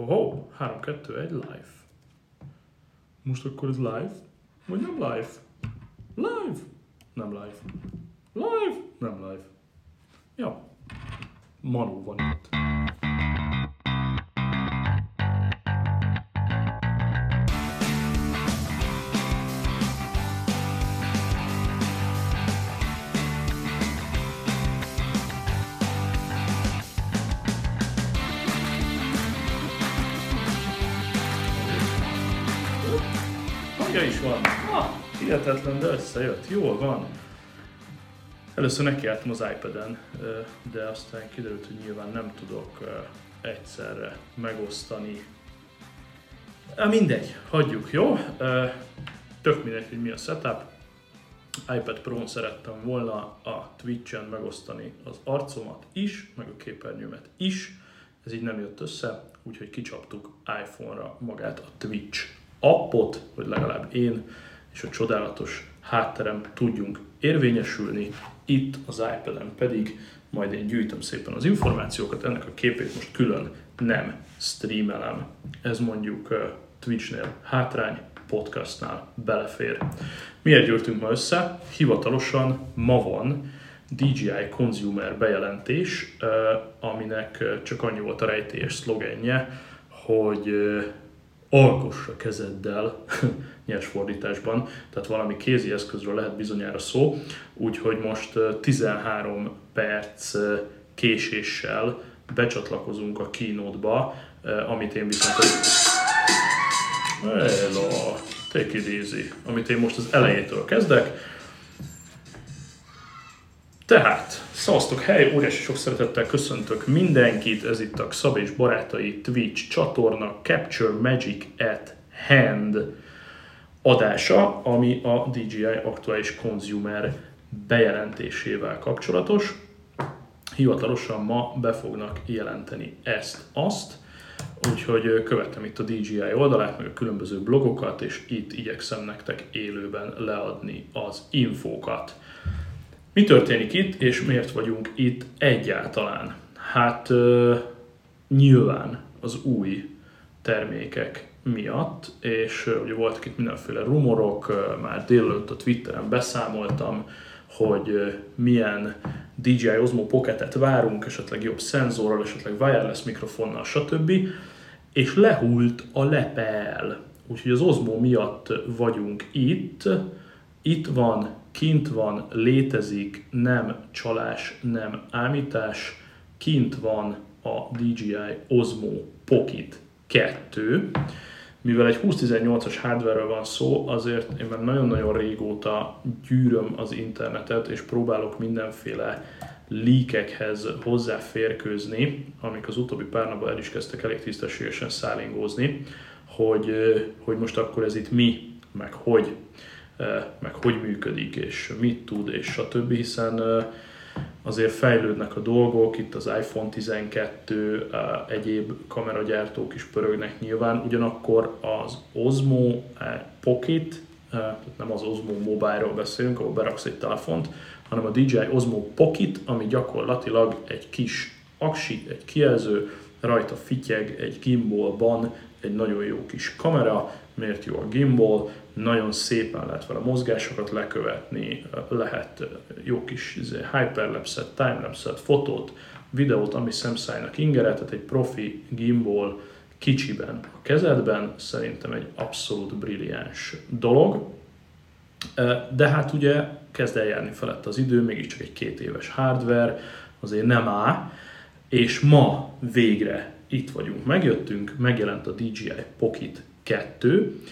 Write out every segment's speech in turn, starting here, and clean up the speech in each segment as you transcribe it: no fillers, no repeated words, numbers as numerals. Ho-ho, 3, 2, 1, live. Most akkor ez live? Vagy nem live? Live! Nem live. Live! Nem live. Ja. Manó van itt. Hihetetlen, de összejött. Jól van. Először nekiálltam az iPad-en, de aztán kiderült, hogy nyilván nem tudok egyszerre megosztani. Mindegy, hagyjuk, jó? Tök mindegy, hogy mi a setup. iPad Pro-n szerettem volna a Twitch-en megosztani az arcomat is, meg a képernyőmet is. Ez így nem jött össze, úgyhogy kicsaptuk iPhone-ra magát a Twitch appot, vagy legalább én, és a csodálatos hátterem tudjunk érvényesülni. Itt az iPad-en pedig majd én gyűjtöm szépen az információkat, ennek a képét most külön nem streamelem. Ez mondjuk Twitch-nél hátrány, podcastnál belefér. Miért gyűjtünk ma össze? Hivatalosan ma van DJI Consumer bejelentés, aminek csak annyi volt a rejtélyes szlogenje, hogy alkoss a kezeddel, nyers fordításban, tehát valami kézi eszközről lehet bizonyára szó, úgyhogy most 13 perc késéssel becsatlakozunk a keynote-ba, amit én viszont... Hello, take it easy, amit én most az elejétől kezdek. Tehát, szavaztok, hely, óriási sok szeretettel köszöntök mindenkit, ez itt a Xab és Barátai Twitch csatorna Capture Magic at Hand adása, ami a DJI aktuális consumer bejelentésével kapcsolatos. Hivatalosan ma be fognak jelenteni ezt-azt, úgyhogy követtem itt a DJI oldalát, meg a különböző blogokat, és itt igyekszem nektek élőben leadni az infókat. Mi történik itt, és miért vagyunk itt egyáltalán? Hát nyilván az új termékek miatt, és ugye voltak itt mindenféle rumorok, már délelőtt a Twitteren beszámoltam, hogy milyen DJI Osmo Pocket-et várunk, esetleg jobb szenzorral, esetleg wireless mikrofonnal, stb. És lehult a lepel. Úgyhogy az Osmo miatt vagyunk itt. Itt van, kint van, létezik, nem csalás, nem ámítás, kint van a DJI Osmo Pocket 2. Mivel egy 2018-as hardware-ről van szó, azért én már nagyon-nagyon régóta gyűröm az internetet, és próbálok mindenféle leakekhez hozzáférkőzni, amik az utóbbi pár napban el is kezdtek elég tisztességesen szállingózni, hogy most akkor ez itt mi, meg hogy működik, és mit tud, és stb. Hiszen azért fejlődnek a dolgok, itt az iPhone 12, egyéb kameragyártók is pörögnek nyilván, ugyanakkor az Osmo Pocket, nem az Osmo Mobile-ról beszélünk, ahol beraksz egy telefont, hanem a DJI Osmo Pocket, ami gyakorlatilag egy kis aksi, egy kijelző, rajta fityeg egy gimbalban, egy nagyon jó kis kamera. Miért jó a gimbal? Nagyon szépen lehet vele mozgásokat lekövetni, lehet jó kis hyperlapse-et, timelapse-et, fotót, videót, ami Samsung-nak ingere, tehát egy profi gimbal kicsiben a kezedben, szerintem egy abszolút brilliáns dolog. De hát ugye kezd eljárni felett az idő, mégiscsak egy 2 éves hardware, azért nem áll, és ma végre itt vagyunk, megjöttünk, megjelent a DJI Pocket 2,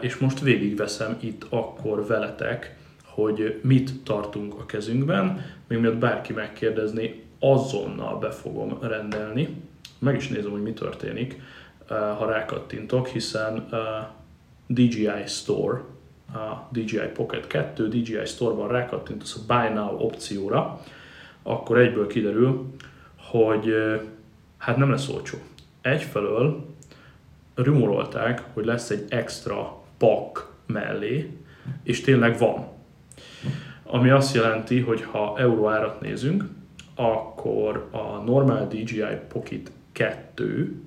és most végigveszem itt akkor veletek, hogy mit tartunk a kezünkben, még miatt bárki megkérdezni, azonnal be fogom rendelni. Meg is nézem, hogy mi történik, ha rákattintok, hiszen DJI Store, a DJI Pocket 2, DJI Store-ban rákattintasz a Buy Now opcióra, akkor egyből kiderül, hogy hát nem lesz olcsó. Egyfelől rumorolták, hogy lesz egy extra pak mellé, és tényleg van. Ami azt jelenti, hogy ha euróárat nézünk, akkor a normál DJI Pocket 2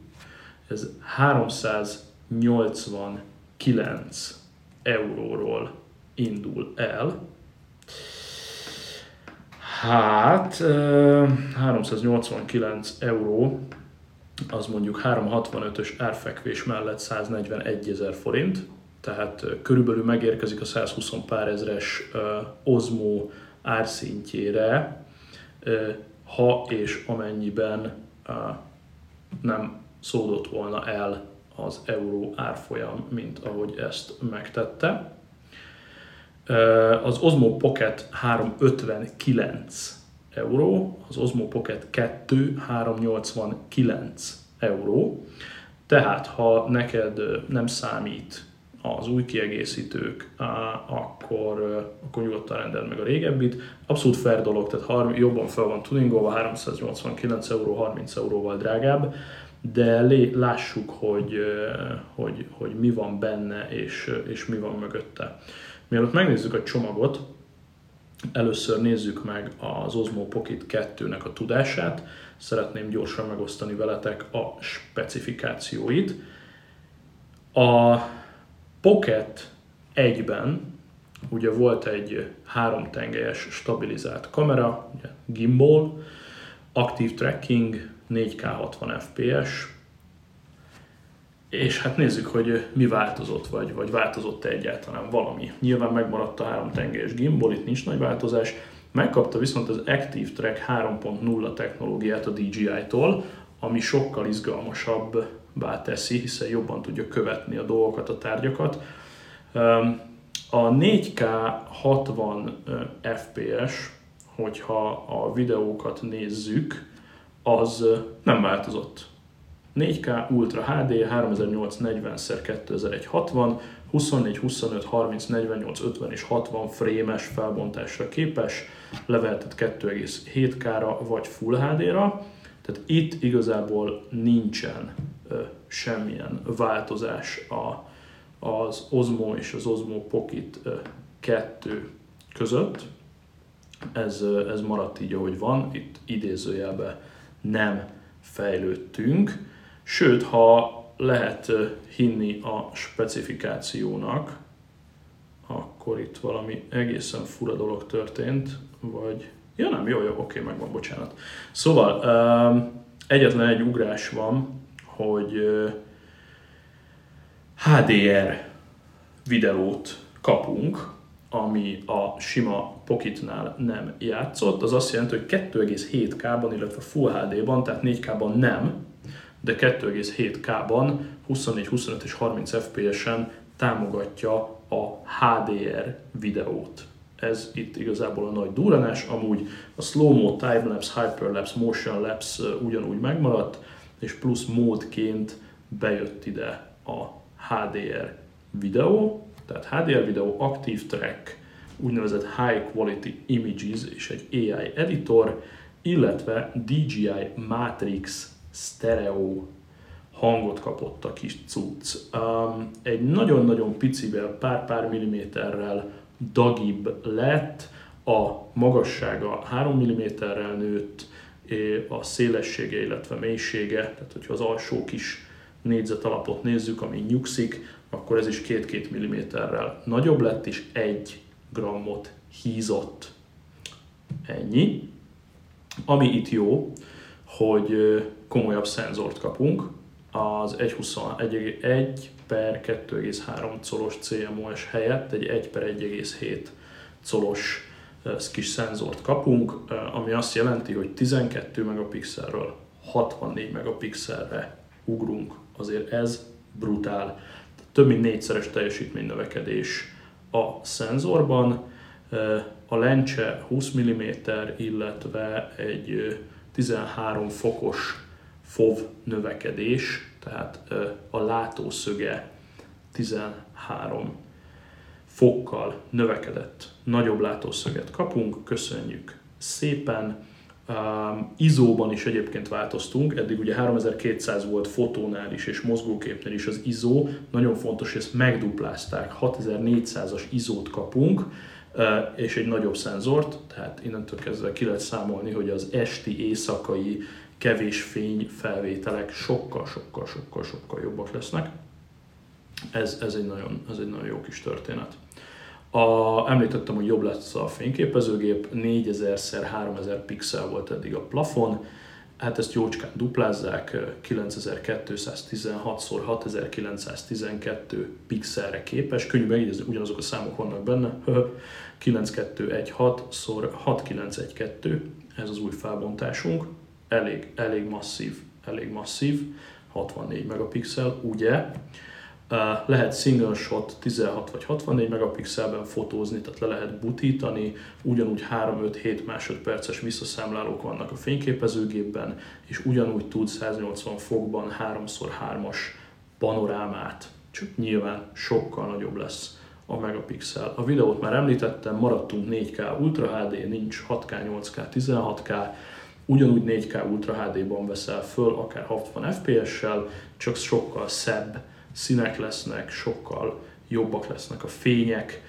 ez 389 euróról indul el. Hát 389 euró, az mondjuk 365-ös árfekvés mellett 141 000 forint, tehát körülbelül megérkezik a 120 pár ezres Osmo árszintjére, ha és amennyiben nem szódott volna el az euró árfolyam, mint ahogy ezt megtette. Az Osmo Pocket 359 euró, az Osmo Pocket 2 389 euró. Tehát ha neked nem számít az új kiegészítők, akkor nyugodtan rendeld meg a régebbit. Abszolút fair dolog, tehát jobban fel van tuningolva, 389 euró, 30 euróval drágább, de lássuk, hogy mi van benne és mi van mögötte. Mielőtt megnézzük a csomagot, először nézzük meg az Osmo Pocket 2-nek a tudását. Szeretném gyorsan megosztani veletek a specifikációit. A Pocket 1-ben ugye volt egy 3-tengelyes stabilizált kamera, gimbal, active tracking, 4K 60 fps, és hát nézzük, hogy mi változott, vagy változott-e egyáltalán valami. Nyilván megmaradt a 3-tengelyes gimbal, itt nincs nagy változás, megkapta viszont az ActiveTrack 3.0 technológiát a DJI-tól, ami sokkal izgalmasabbá teszi, hiszen jobban tudja követni a dolgokat, a tárgyakat. A 4K 60 fps, hogyha a videókat nézzük, az nem változott. 4K Ultra HD 3840x2160, 24, 25, 30, 48, 50 és 60 frémes felbontásra képes, leveltet 2,7K-ra vagy Full HD-ra, tehát itt igazából nincsen semmilyen változás az Osmo és az Osmo Pocket 2 között. Ez maradt így, ahogy van, itt idézőjelben nem fejlődtünk, sőt, ha lehet hinni a specifikációnak, akkor itt valami egészen fura dolog történt, vagy... Ja nem, jó, oké, megvan, bocsánat. Szóval egyetlen egy ugrás van, hogy HDR videót kapunk, ami a sima Pocketnál nem játszott, az azt jelenti, hogy 2,7K-ban, illetve Full HD-ban, tehát 4K-ban nem, de 2,7K-ban 24, 25 és 30 fps-en támogatja a HDR videót. Ez itt igazából a nagy durranás, amúgy a slow-mo, time-lapse, hyperlapse, motion-lapse ugyanúgy megmaradt, és plusz módként bejött ide a HDR videó, tehát HDR videó, Active Track, úgynevezett High Quality Images és egy AI editor, illetve DJI Matrix Stereo hangot kapott a kis cucc. Egy nagyon-nagyon picivel, pár milliméterrel dagibb lett, a magassága 3 mm-rel nőtt, a szélessége, illetve mélysége, tehát hogyha az alsó kis négyzetalapot nézzük, ami nyugszik, akkor ez is 2-2 mm-rel nagyobb lett, és 1 grammot hízott. Ennyi. Ami itt jó, hogy komolyabb szenzort kapunk, az 1,1/2,3 colos CMOS helyett egy 1/1,7 colos kis szenzort kapunk, ami azt jelenti, hogy 12 megapixelről 64 megapixelre ugrunk. Azért ez brutál. Több mint 4-szeres teljesítménynövekedés a szenzorban, a lencse 20 mm, illetve egy 13 fokos FOV növekedés, tehát a látószöge 13 fokkal növekedett, nagyobb látószöget kapunk, köszönjük szépen. ISO-ban is egyébként változtunk, eddig ugye 3200 volt fotónál is és mozgóképnél is az ISO, nagyon fontos, hogy ezt megduplázták, 6400-as ISO-t kapunk, és egy nagyobb szenzort, tehát innentől kezdve ki lehet számolni, hogy az esti, éjszakai kevés fényfelvételek sokkal jobbak lesznek. Ez egy nagyon jó kis történet. Említettem, hogy jobb lesz a fényképezőgép, 4000x3000 pixel volt eddig a plafon, hát ezt jócskán duplázzák, 9216x6912 pixelre képes, könnyű megjegyezni, ugyanazok a számok vannak benne, 9216x6912, ez az új felbontásunk, elég masszív, 64 megapixel, ugye? Lehet single shot 16 vagy 64 megapixelben fotózni, tehát le lehet butítani, ugyanúgy 3-5-7 másodperces visszaszámlálók vannak a fényképezőgépben, és ugyanúgy tud 180 fokban 3x3-as panorámát, csak nyilván sokkal nagyobb lesz a megapixel. A videót már említettem, maradtunk 4K Ultra HD, nincs 6K, 8K, 16K, ugyanúgy 4K Ultra HD-ban veszel föl, akár 60 FPS-sel, csak sokkal szebb színek lesznek, sokkal jobbak lesznek a fények,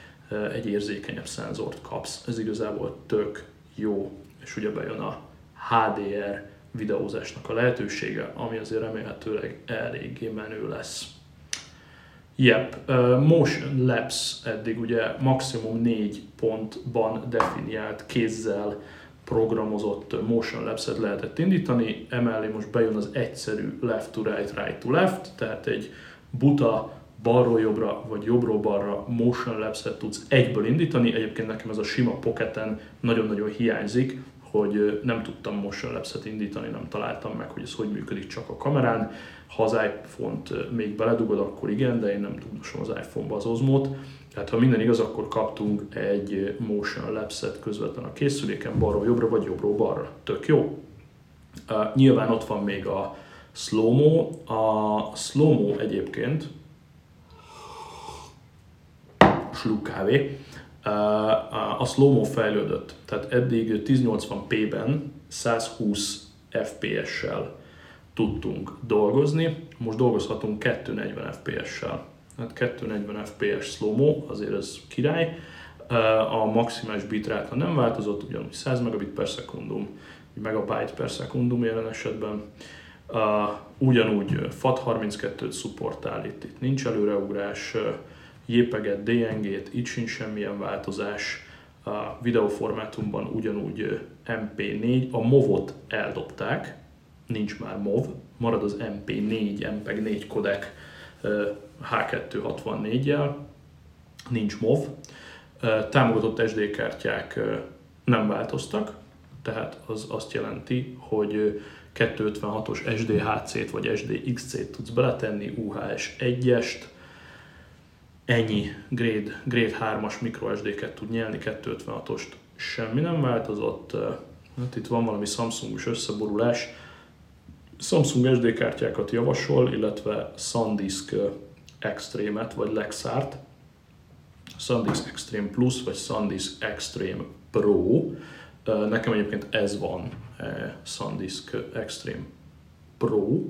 egy érzékenyebb szenzort kapsz. Ez igazából tök jó, és ugye bejön a HDR videózásnak a lehetősége, ami azért remélhetőleg eléggé menő lesz. Motion Labs eddig ugye maximum 4 pontban definiált, kézzel programozott Motion Labs-et lehetett indítani, emellé most bejön az egyszerű left to right, right to left, tehát egy buta balról jobbra vagy jobbról balra Motion Labs-et tudsz egyből indítani. Egyébként nekem ez a sima Pocketen nagyon-nagyon hiányzik, hogy nem tudtam Motion Labs-et indítani, nem találtam meg, hogy ez hogy működik csak a kamerán. Ha az iPhone-t még beledugod, akkor igen, de én nem tudnosom az iPhone-ba az Osmo-t. Tehát ha minden igaz, akkor kaptunk egy Motion Labs-et közvetlen a készüléken, balról jobbra vagy jobbról balra. Tök jó. Nyilván ott van még a Slow-mo. A Slow-mo egyébként, slukkávé, a Slow-mo fejlődött, tehát eddig 1080p-ben 120 fps-sel tudtunk dolgozni, most dolgozhatunk 240 fps-sel. Hát 240 fps Slow-mo, azért ez király, a maximális bitráta nem változott, ugyanúgy 100 megabit per szekundum, megabyte per szekundum jelen esetben. Ugyanúgy FAT32-t szupportál, itt nincs előreugrás, JPEG-et, DNG-t, itt sincs semmilyen változás, videóformátumban ugyanúgy MP4, a MOV-ot eldobták, nincs már MOV, marad az MP4, MPEG-4 kodek H264-jel, nincs MOV, támogatott SD kártyák nem változtak, tehát az azt jelenti, hogy 256-os SDHC-t vagy SDXC-t tudsz beletenni, UHS 1-est, ennyi, Grade 3-as microSD-ket tud nyelni, 256-ost semmi nem változott. Hát itt van valami Samsung-os összeborulás, Samsung SD kártyákat javasol, illetve SanDisk Extreme-et vagy Lexart, SanDisk Extreme Plus vagy SanDisk Extreme Pro. Nekem egyébként ez van, SanDisk Extreme Pro.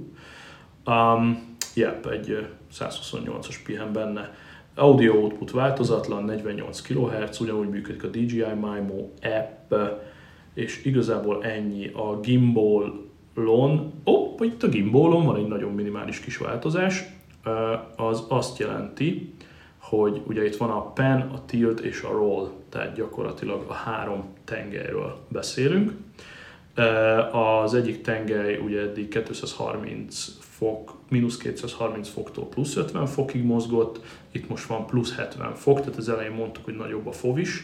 Egy 128-as pihen benne. Audio output változatlan, 48 kHz, ugyanúgy működik a DJI Mimo app, és igazából ennyi. A gimbalon, itt a gimbalon van egy nagyon minimális kis változás, az azt jelenti, hogy ugye itt van a pen, a tilt és a roll, tehát gyakorlatilag a 3 tengelyről beszélünk. Az egyik tengely ugye eddig -230 foktól +50 fokig mozgott, itt most van +70 fok, tehát az elején mondtuk, hogy nagyobb a fov is.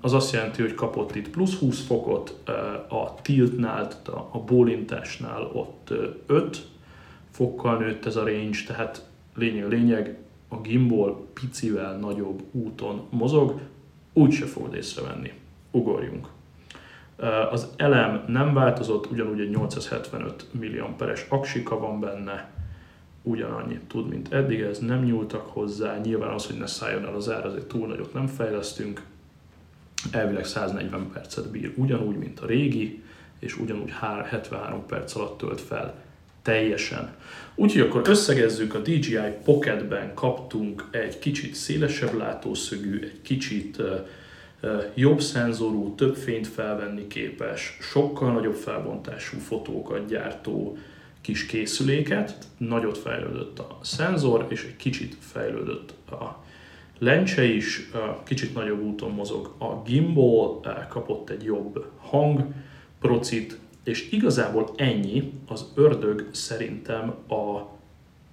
Az azt jelenti, hogy kapott itt +20 fokot, a tiltnál, a bólintásnál ott 5 fokkal nőtt ez a range, tehát lényeg, a gimbal picivel nagyobb úton mozog, úgyse fogod észrevenni. Ugorjunk. Az elem nem változott, ugyanúgy egy 875 mAh-es aksika van benne, ugyanannyit tud, mint eddig, ez nem nyúltak hozzá, nyilván az, hogy ne szálljon el az ár, azért túl nagyot nem fejlesztünk. Elvileg 140 percet bír, ugyanúgy, mint a régi, és ugyanúgy 73 perc alatt tölt fel teljesen. Úgyhogy akkor összegezzük, a DJI Pocketben kaptunk egy kicsit szélesebb látószögű, egy kicsit jobb szenzorú, több fényt felvenni képes, sokkal nagyobb felbontású fotókat gyártó kis készüléket. Nagyot fejlődött a szenzor, és egy kicsit fejlődött a lencse is, kicsit nagyobb úton mozog a gimbal, kapott egy jobb hangprocit, és igazából ennyi. Az ördög szerintem a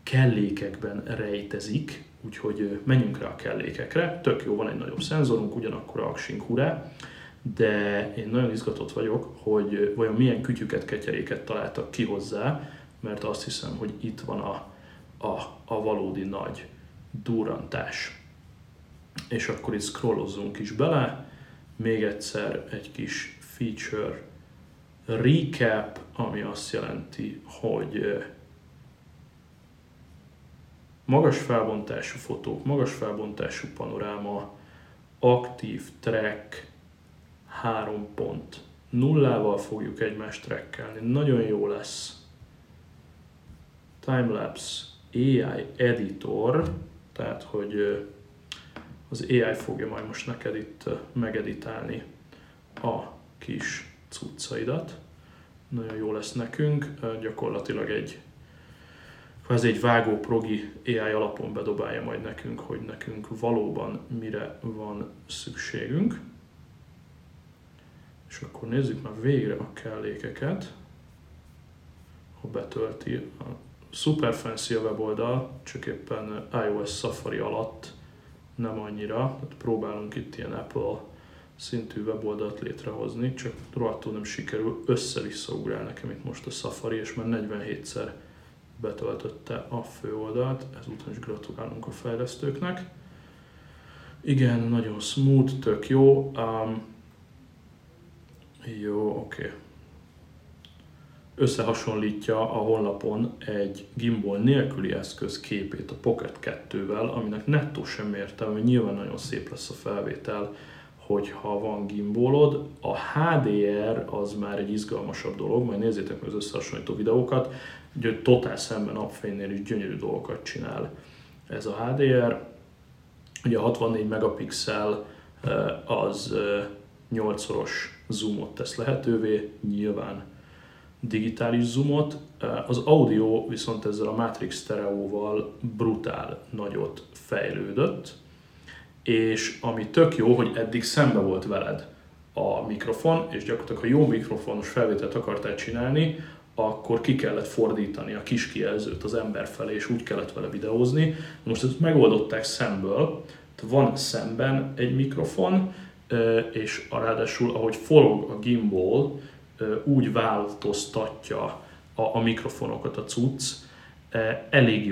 kellékekben rejtezik, úgyhogy menjünk rá a kellékekre. Tök jó, van egy nagyobb szenzorunk, ugyanakkor aksink hurrá, de én nagyon izgatott vagyok, hogy vajon milyen kütyüket, ketyeréket találtak ki hozzá, mert azt hiszem, hogy itt van a valódi nagy durrantás. És akkor itt scrollozzunk is bele, még egyszer egy kis feature recap, ami azt jelenti, hogy magas felbontású fotók, magas felbontású panoráma, ActiveTrack 3.0-val fogjuk egymást trackelni, nagyon jó lesz. Timelapse AI Editor, tehát hogy az AI fogja majd most neked itt megeditálni a kis cuccaidat. Nagyon jó lesz nekünk, gyakorlatilag egy vágóprogi AI alapon bedobálja majd nekünk, hogy nekünk valóban mire van szükségünk. És akkor nézzük már végre a kellékeket, ha betölti. A Super Fancy a weboldal, csak éppen iOS Safari alatt nem annyira, tehát próbálunk itt ilyen Apple szintű weboldalt létrehozni, csak rohadtul nem sikerül, össze-visszaugrál nekem itt most a Safari, és már 47-szer betöltötte a főoldalt, ezúton is gratulálunk a fejlesztőknek. Igen, nagyon smooth, tök jó. Jó, oké. Összehasonlítja a honlapon egy gimbal nélküli eszköz képét a Pocket 2-vel, aminek nettó sem értelme, hogy nyilván nagyon szép lesz a felvétel, hogyha van gimbalod. A HDR az már egy izgalmasabb dolog, majd nézzétek meg az összehasonlító videókat, hogy totál szemben napfénynél is gyönyörű dolgokat csinál ez a HDR. Ugye a 64 megapixel az 8-szoros zoomot tesz lehetővé, nyilván digitális zoomot. Az audio viszont ezzel a Matrix Stereóval brutál nagyot fejlődött, és ami tök jó, hogy eddig szembe volt veled a mikrofon, és gyakorlatilag ha jó mikrofonos felvételt akartál csinálni, akkor ki kellett fordítani a kis kijelzőt az ember felé, és úgy kellett vele videózni. Most ezt megoldották szemből, van szemben egy mikrofon, és ráadásul ahogy forog a gimbal, úgy változtatja a mikrofonokat a cucc, elég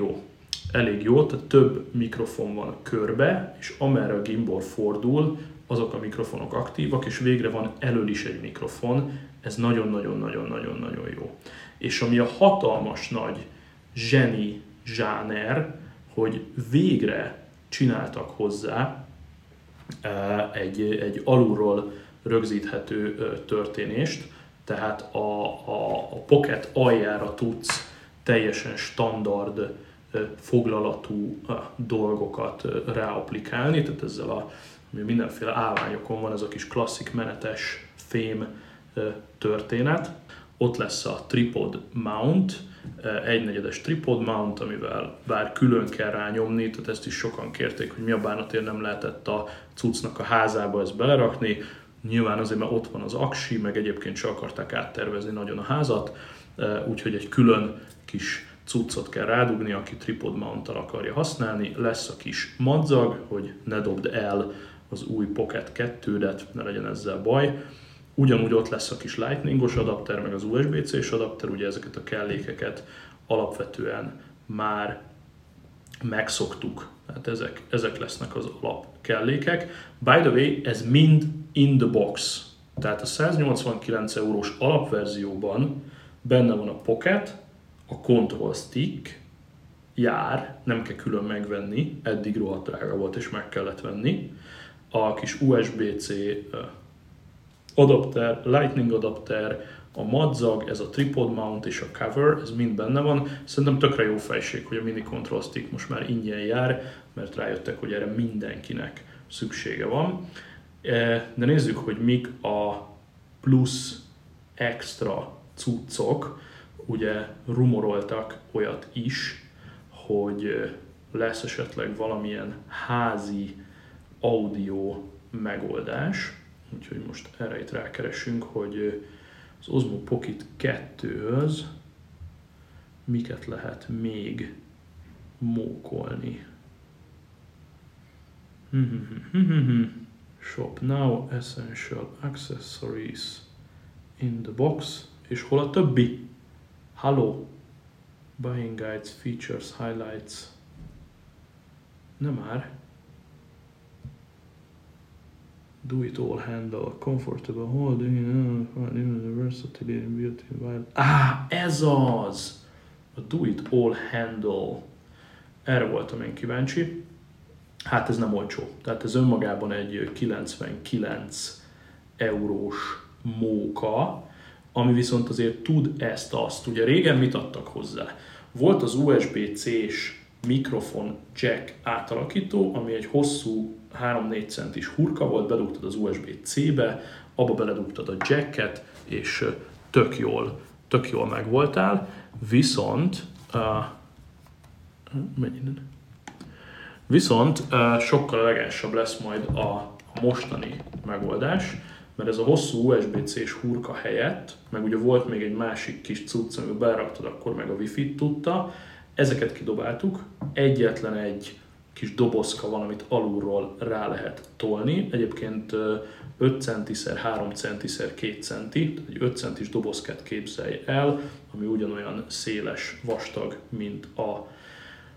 jó, tehát több mikrofon van körbe, és amerre a gimbal fordul, azok a mikrofonok aktívak, és végre van elől is egy mikrofon, ez nagyon-nagyon-nagyon-nagyon-nagyon jó. És ami a hatalmas nagy zseni zsáner, hogy végre csináltak hozzá egy alulról rögzíthető történést, tehát a Pocket aljára tudsz teljesen standard foglalatú dolgokat ráaplikálni, tehát ezzel a mindenféle állványokon van ez a kis klasszik menetes fém történet. Ott lesz a tripod mount, 1/4-es tripod mount, amivel bár külön kell rányomni, tehát ezt is sokan kérték, hogy mi a bánatért nem lehetett a cuccnak a házába ezt belerakni. Nyilván azért, mert ott van az aksi, meg egyébként se akarták áttervezni nagyon a házat, úgyhogy egy külön kis cuccot kell rádugni, aki tripod mounttal akarja használni. Lesz a kis madzag, hogy ne dobd el az új Pocket 2-det, ne legyen ezzel baj. Ugyanúgy ott lesz a kis Lightningos adapter, meg az USB-C-s adapter, ugye ezeket a kellékeket alapvetően már megszoktuk. Hát ezek lesznek az alapkellékek. By the way, ez mind in the box. Tehát a 189 eurós alapverzióban benne van a Pocket, a Control Stick jár, nem kell külön megvenni, eddig rohadt drága volt és meg kellett venni. A kis USB-C adapter, Lightning adapter, a madzag, ez a tripod mount és a cover, ez mind benne van. Szerintem tökre jó fejség, hogy a mini Control Stick most már ingyen jár, mert rájöttek, hogy erre mindenkinek szüksége van. De nézzük, hogy mik a plusz extra cuccok. Ugye rumoroltak olyat is, hogy lesz esetleg valamilyen házi audio megoldás. Úgyhogy most erre itt rákeresünk, hogy az Osmo Pocket 2-höz miket lehet még mókolni. Shop now, essential accessories in the box. És hol a többi? Hello, buying guides, features, highlights. Nem már. Do it all handle, comfortable holding, versatility and beauty. Ez az! A do it all handle. Erre voltam én kíváncsi. Hát ez nem olcsó. Tehát ez önmagában egy 99 eurós móka, ami viszont azért tud ezt-azt. Ugye régen mit adtak hozzá? Volt az USB-C-s mikrofon jack átalakító, ami egy hosszú 3-4 centis hurka volt, bedugtad az USB-C-be, abba beledugtad a jacket, és tök jól megvoltál. Viszont sokkal elegánsabb lesz majd a mostani megoldás, mert ez a hosszú USB-C-s hurka helyett, meg ugye volt még egy másik kis cucc, amiben beleraktad, akkor meg a Wi-Fi-t tudta, ezeket kidobáltuk, egyetlen egy kis dobozka van, amit alulról rá lehet tolni, egyébként 5 cm, 3 cm, 2 cm, egy 5 centis dobozkát képzelj el, ami ugyanolyan széles, vastag, mint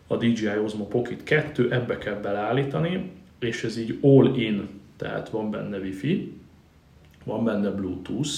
a DJI Osmo Pocket 2, ebbe kell beleállítani, és ez így all-in, tehát van benne Wi-Fi, van benne Bluetooth,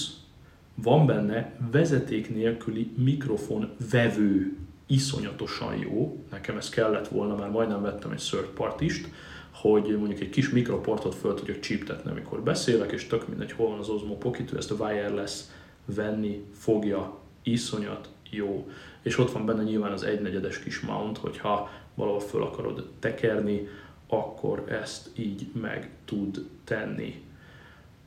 van benne vezeték nélküli mikrofonvevő, iszonyatosan jó, nekem ez kellett volna, mert majdnem vettem egy third partist, hogy mondjuk egy kis mikroportot föl tudjak csíptetni, amikor beszélek, és tök mindegy, hol van az Osmo Pocket, ezt a wireless venni fogja, iszonyat jó. És ott van benne nyilván az 1/4-es kis mount, hogyha valahol föl akarod tekerni, akkor ezt így meg tud tenni.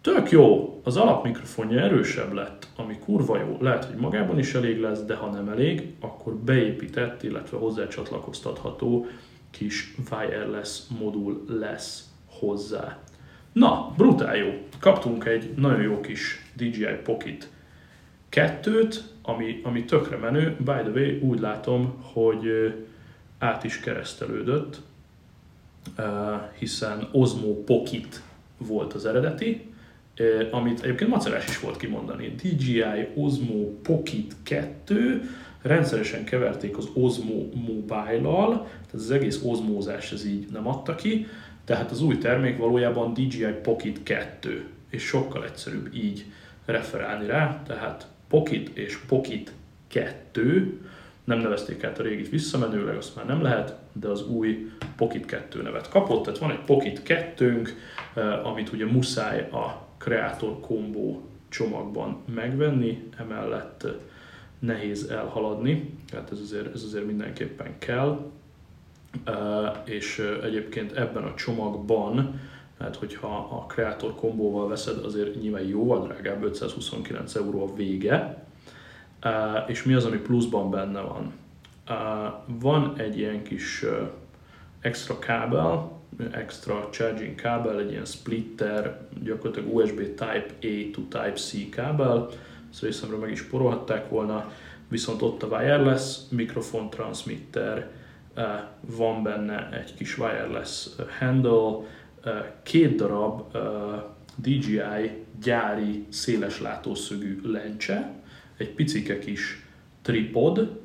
Tök jó! Az alapmikrofonja erősebb lett, ami kurva jó. Lehet, hogy magában is elég lesz, de ha nem elég, akkor beépített, illetve hozzácsatlakoztatható kis wireless modul lesz hozzá. Na, brutál jó! Kaptunk egy nagyon jó kis DJI Pocket 2-t, ami tökre menő. By the way, úgy látom, hogy át is keresztelődött, hiszen Osmo Pocket volt az eredeti, amit egyébként macerás is volt kimondani. DJI Osmo Pocket 2, rendszeresen keverték az Osmo Mobile-al, tehát az egész osmózás ez így nem adta ki, tehát az új termék valójában DJI Pocket 2, és sokkal egyszerűbb így referálni rá, tehát Pocket és Pocket 2, nem nevezték át a régit visszamenőleg, azt már nem lehet, de az új Pocket 2 nevet kapott, tehát van egy Pocket 2-nk, amit ugye muszáj a Creator Combo csomagban megvenni, emellett nehéz elhaladni, tehát ez azért mindenképpen kell, és egyébként ebben a csomagban, tehát hogyha a Creator Combóval veszed, azért nyilván jóval drágább, 529 euró a vége, és mi az, ami pluszban benne van? Van egy ilyen kis extra kábel, extra charging kábel, egy ilyen splitter, gyakorlatilag USB Type-A to Type-C kábel, ezt részemről meg is porolhatták volna, viszont ott a wireless mikrofon transmitter, van benne egy kis wireless handle, 2 darab DJI gyári széles látószögű lencse, egy picike kis tripod,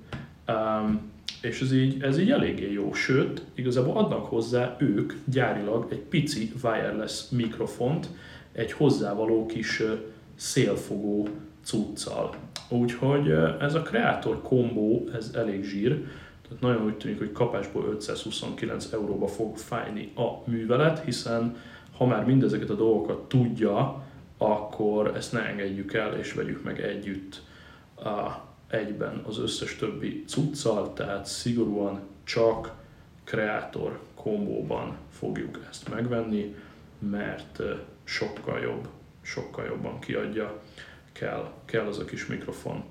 és ez így eléggé jó, sőt, igazából adnak hozzá ők gyárilag egy pici wireless mikrofont egy hozzávaló kis szélfogó cuccal. Úgyhogy ez a Creator Combo, ez elég zsír, tehát nagyon úgy tűnik, hogy kapásból 529 euróba fog fájni a művelet, hiszen ha már mindezeket a dolgokat tudja, akkor ezt ne engedjük el és vegyük meg együtt egyben az összes többi cuccal, tehát szigorúan csak Creator Combóban fogjuk ezt megvenni, mert sokkal jobb, sokkal jobban kiadja, kell az a kis mikrofon.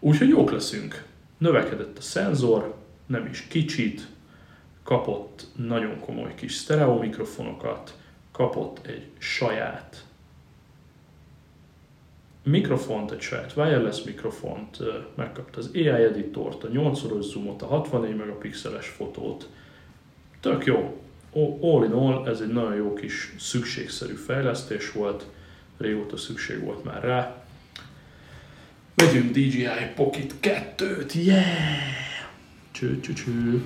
Úgyhogy jók leszünk. Növekedett a szenzor, nem is kicsit, kapott nagyon komoly kis sztereó mikrofonokat, kapott egy saját mikrofont, egy saját wireless mikrofont, megkapta az AI editort, a 8x zoomot, a 64 megapixeles fotót. Tök jó. All in all, ez egy nagyon jó kis szükségszerű fejlesztés volt, régóta szükség volt már rá. Vegyünk DJI Pocket 2-t, yeah! Cső!